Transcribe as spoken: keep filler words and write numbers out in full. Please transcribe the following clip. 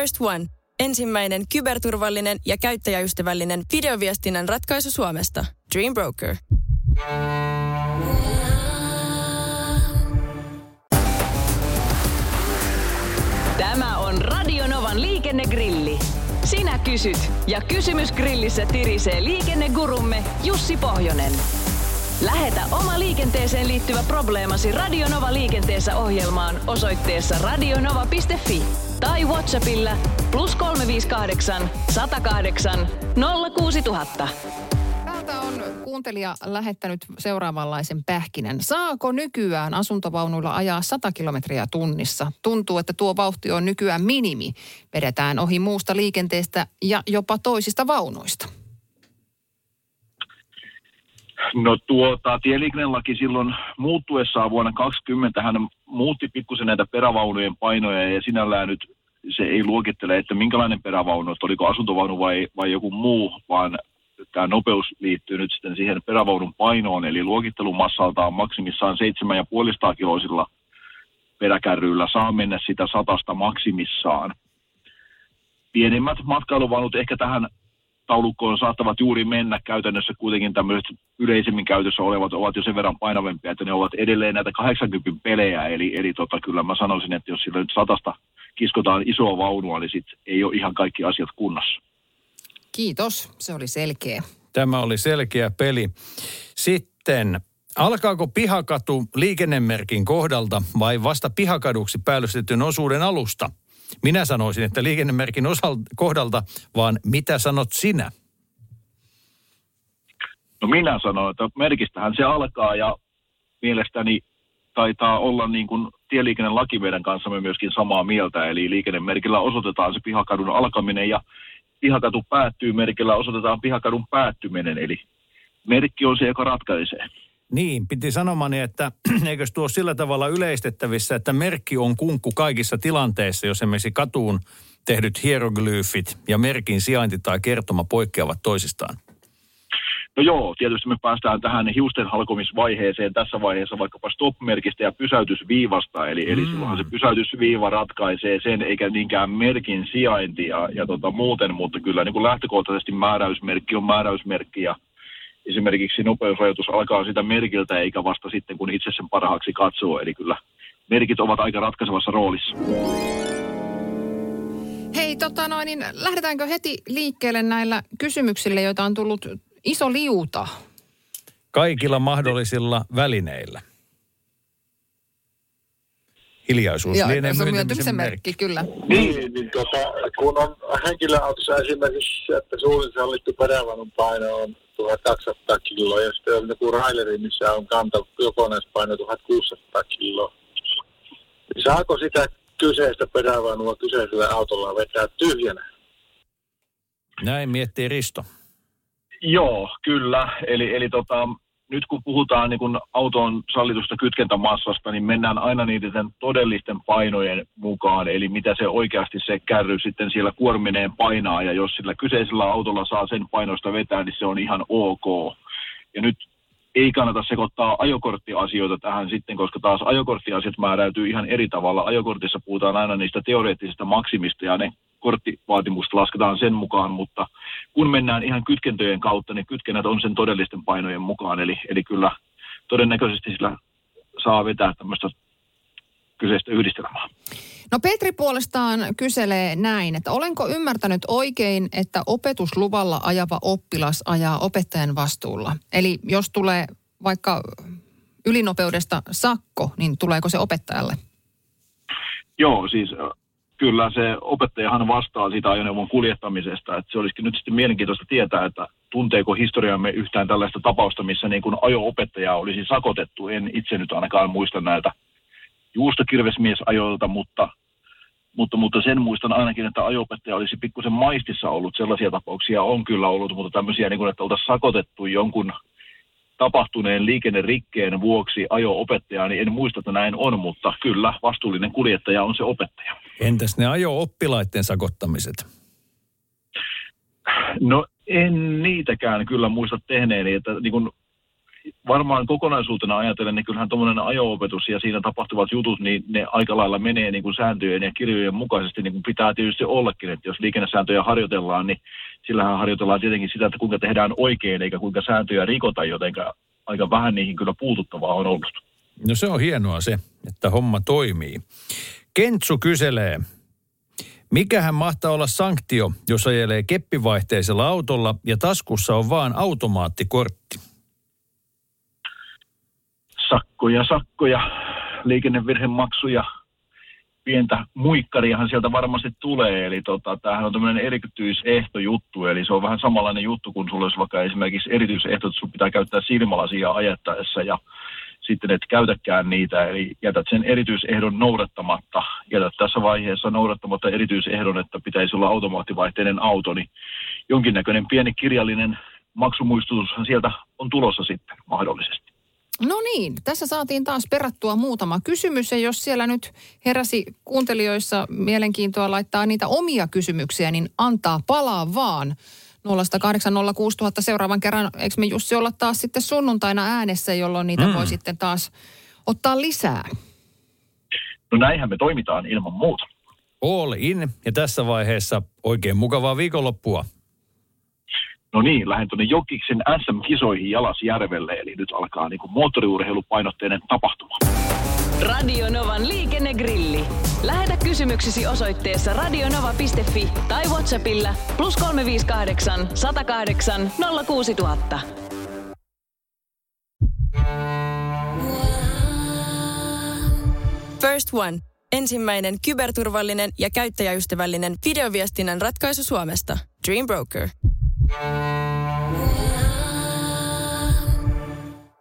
First One. Ensimmäinen kyberturvallinen ja käyttäjäystävällinen videoviestinnän ratkaisu Suomesta. Dream Broker. Tämä on Radionovan liikennegrilli. Sinä kysyt ja kysymys grillissä tirisee liikennegurumme Jussi Pohjonen. Lähetä oma liikenteeseen liittyvä probleemasi Radionova liikenteessä ohjelmaan osoitteessa radionova piste fi tai WhatsAppilla plus kolme viisi kahdeksan, sata kahdeksan, nolla kuusi tuhatta. Täältä on kuuntelija lähettänyt seuraavanlaisen pähkinän. Saako nykyään asuntovaunuilla ajaa sata kilometriä tunnissa? Tuntuu, että tuo vauhti on nykyään minimi. Vedetään ohi muusta liikenteestä ja jopa toisista vaunuista. No tuota, Tieliknen laki silloin muuttuessaan vuonna kaksikymmentä hän muutti pikkusen näitä perävaunujen painoja ja sinällään nyt se ei luokittele, että minkälainen perävaunu, että oliko asuntovaunu vai, vai joku muu, vaan tämä nopeus liittyy nyt sitten siihen perävaunun painoon, eli luokittelumassaltaan maksimissaan seitsemän pilkku viisi kiloisilla peräkärryillä saa mennä sitä satasta maksimissaan. Pienemmät matkailuvaunut ehkä tähän taulukkoon saattavat juuri mennä käytännössä, kuitenkin tämmöiset yleisemmin käytössä olevat ovat jo sen verran painavempia, että ne ovat edelleen näitä kahdeksankymmentä pelejä, eli, eli tota, kyllä mä sanoisin, että jos sillä nyt satasta kiskotaan isoa vaunua, niin sitten ei ole ihan kaikki asiat kunnossa. Kiitos, se oli selkeä. Tämä oli selkeä peli. Sitten, alkaako pihakatu liikennemerkin kohdalta vai vasta pihakaduksi päällystetyn osuuden alusta? Minä sanoisin, että liikennemerkin osalta, kohdalta, vaan mitä sanot sinä? No minä sanon, että merkistähän se alkaa ja mielestäni taitaa olla niin kuin tieliikennelaki meidän kanssamme myöskin samaa mieltä. Eli liikennemerkillä osoitetaan se pihakadun alkaminen ja pihakatu päättyy merkillä osoitetaan pihakadun päättyminen. Eli merkki on se, joka ratkaisee. Niin, piti sanomani, että eikös tuo sillä tavalla yleistettävissä, että merkki on kunkku kaikissa tilanteissa, jos esimerkiksi katuun tehdyt hieroglyyfit ja merkin sijainti tai kertoma poikkeavat toisistaan. No joo, tietysti me päästään tähän hiusten halkomisvaiheeseen tässä vaiheessa vaikkapa stop-merkistä ja pysäytysviivasta, eli, mm. eli silloinhan se pysäytysviiva ratkaisee sen, eikä niinkään merkin sijainti ja, ja tota muuten, mutta kyllä niin kuin lähtökohtaisesti määräysmerkki on määräysmerkki ja esimerkiksi nopeusrajoitus alkaa sitä merkiltä, eikä vasta sitten, kun itse sen parhaaksi katsoo. Eli kyllä merkit ovat aika ratkaisevassa roolissa. Hei, tota noin, niin lähdetäänkö heti liikkeelle näillä kysymyksillä, joita on tullut iso liuta? Kaikilla mahdollisilla välineillä. Hiljaisuus lienee myöntämisen merkki. Kyllä. Niin, niin tota, kun on henkilöautossa esimerkiksi, että suurin sallittu perävaunun paino on tuhatkaksisataa kiloa ja sitten on joku raileri, missä on kanta kokonaispaino tuhatkuusisataa kiloa. Saako sitä kyseistä perävaunua kyseisellä autolla vetää tyhjänä? Näin miettii Risto. Joo, kyllä. Eli, eli tota... Nyt kun puhutaan niin kun auton sallitusta kytkentämassasta, niin mennään aina niiden todellisten painojen mukaan, eli mitä se oikeasti se kärry sitten siellä kuormineen painaa, ja jos sillä kyseisellä autolla saa sen painoista vetää, niin se on ihan ok. Ja nyt ei kannata sekoittaa ajokorttiasioita tähän sitten, koska taas ajokorttiasiat määräytyy ihan eri tavalla. Ajokortissa puhutaan aina niistä teoreettisista maksimista, ja ne korttivaatimukset lasketaan sen mukaan, mutta kun mennään ihan kytkentöjen kautta, niin kytkennät on sen todellisten painojen mukaan. Eli, eli kyllä todennäköisesti sillä saa vetää tämmöistä kyseistä yhdistelmää. No Petri puolestaan kyselee näin, että olenko ymmärtänyt oikein, että opetusluvalla ajava oppilas ajaa opettajan vastuulla? Eli jos tulee vaikka ylinopeudesta sakko, niin tuleeko se opettajalle? Joo, siis... Kyllä se opettajahan vastaa siitä ajoneuvon kuljettamisesta, että se olisikin nyt sitten mielenkiintoista tietää, että tunteeko historiamme yhtään tällaista tapausta, missä niin kuin ajo-opettajaa olisi sakotettu. En itse nyt ainakaan muista näiltä juustokirvesmiesajoilta, mutta, mutta, mutta sen muistan ainakin, että ajo-opettaja olisi pikkusen maistissa ollut. Sellaisia tapauksia on kyllä ollut, mutta tämmöisiä, niin kuin, että oltaisiin sakotettu jonkun tapahtuneen liikennerikkeen vuoksi ajo-opettajaa, niin en muista, että näin on, mutta kyllä vastuullinen kuljettaja on se opettaja. Entäs ne ajo-oppilaiden sakottamiset? No en niitäkään kyllä muista tehneeni, että niin kun varmaan kokonaisuutena ajatellen, niin kyllähän tuommoinen ajo-opetus ja siinä tapahtuvat jutut, niin ne aika lailla menee niin kuin sääntöjen ja kirjojen mukaisesti, niin kuin pitää tietysti ollakin. Että jos liikennesääntöjä harjoitellaan, niin sillähän harjoitellaan tietenkin sitä, että kuinka tehdään oikein, eikä kuinka sääntöjä rikota, jotenka aika vähän niihin kyllä puututtavaa on ollut. No se on hienoa se, että homma toimii. Kentsu kyselee, mikähän mahtaa olla sanktio, jos ajelee keppivaihteisella autolla ja taskussa on vaan automaattikortti? Sakkoja, sakkoja, liikennevirhemaksuja, pientä muikkariahan sieltä varmasti tulee. Eli tota, tämähän on tämmöinen erityisehtojuttu, eli se on vähän samanlainen juttu kuin sulla olisi vaikka esimerkiksi erityisehto, että sun pitää käyttää silmälasia ajettaessa ja sitten et käytäkään niitä, eli jätät sen erityisehdon noudattamatta. Jätät tässä vaiheessa noudattamatta erityisehdon, että pitäisi olla automaattivaihteinen auto, niin jonkinnäköinen pieni kirjallinen maksumuistutushan sieltä on tulossa sitten mahdollisesti. No niin, tässä saatiin taas perattua muutama kysymys, ja jos siellä nyt heräsi kuuntelijoissa mielenkiintoa laittaa niitä omia kysymyksiä, niin antaa palaa vaan. nolla kahdeksan nolla kuusi tuhatta seuraavan kerran, eikö me Jussi olla taas sitten sunnuntaina äänessä, jolloin niitä mm. voi sitten taas ottaa lisää? No näinhän me toimitaan ilman muuta. All in, ja tässä vaiheessa oikein mukavaa viikonloppua. No niin, lähden tuonne Jokiksen äs äm-kisoihin Jalasjärvelle, eli nyt alkaa niin kuin moottoriurheilupainotteinen tapahtuma. Radio Novan liikennegrilli. Lähetä kysymyksesi osoitteessa radionova piste fi tai WhatsAppilla plus kolme viisi kahdeksan sata kahdeksan nolla kuusi tuhatta. First One. Ensimmäinen kyberturvallinen ja käyttäjäystävällinen videoviestinnän ratkaisu Suomesta. Dream Broker.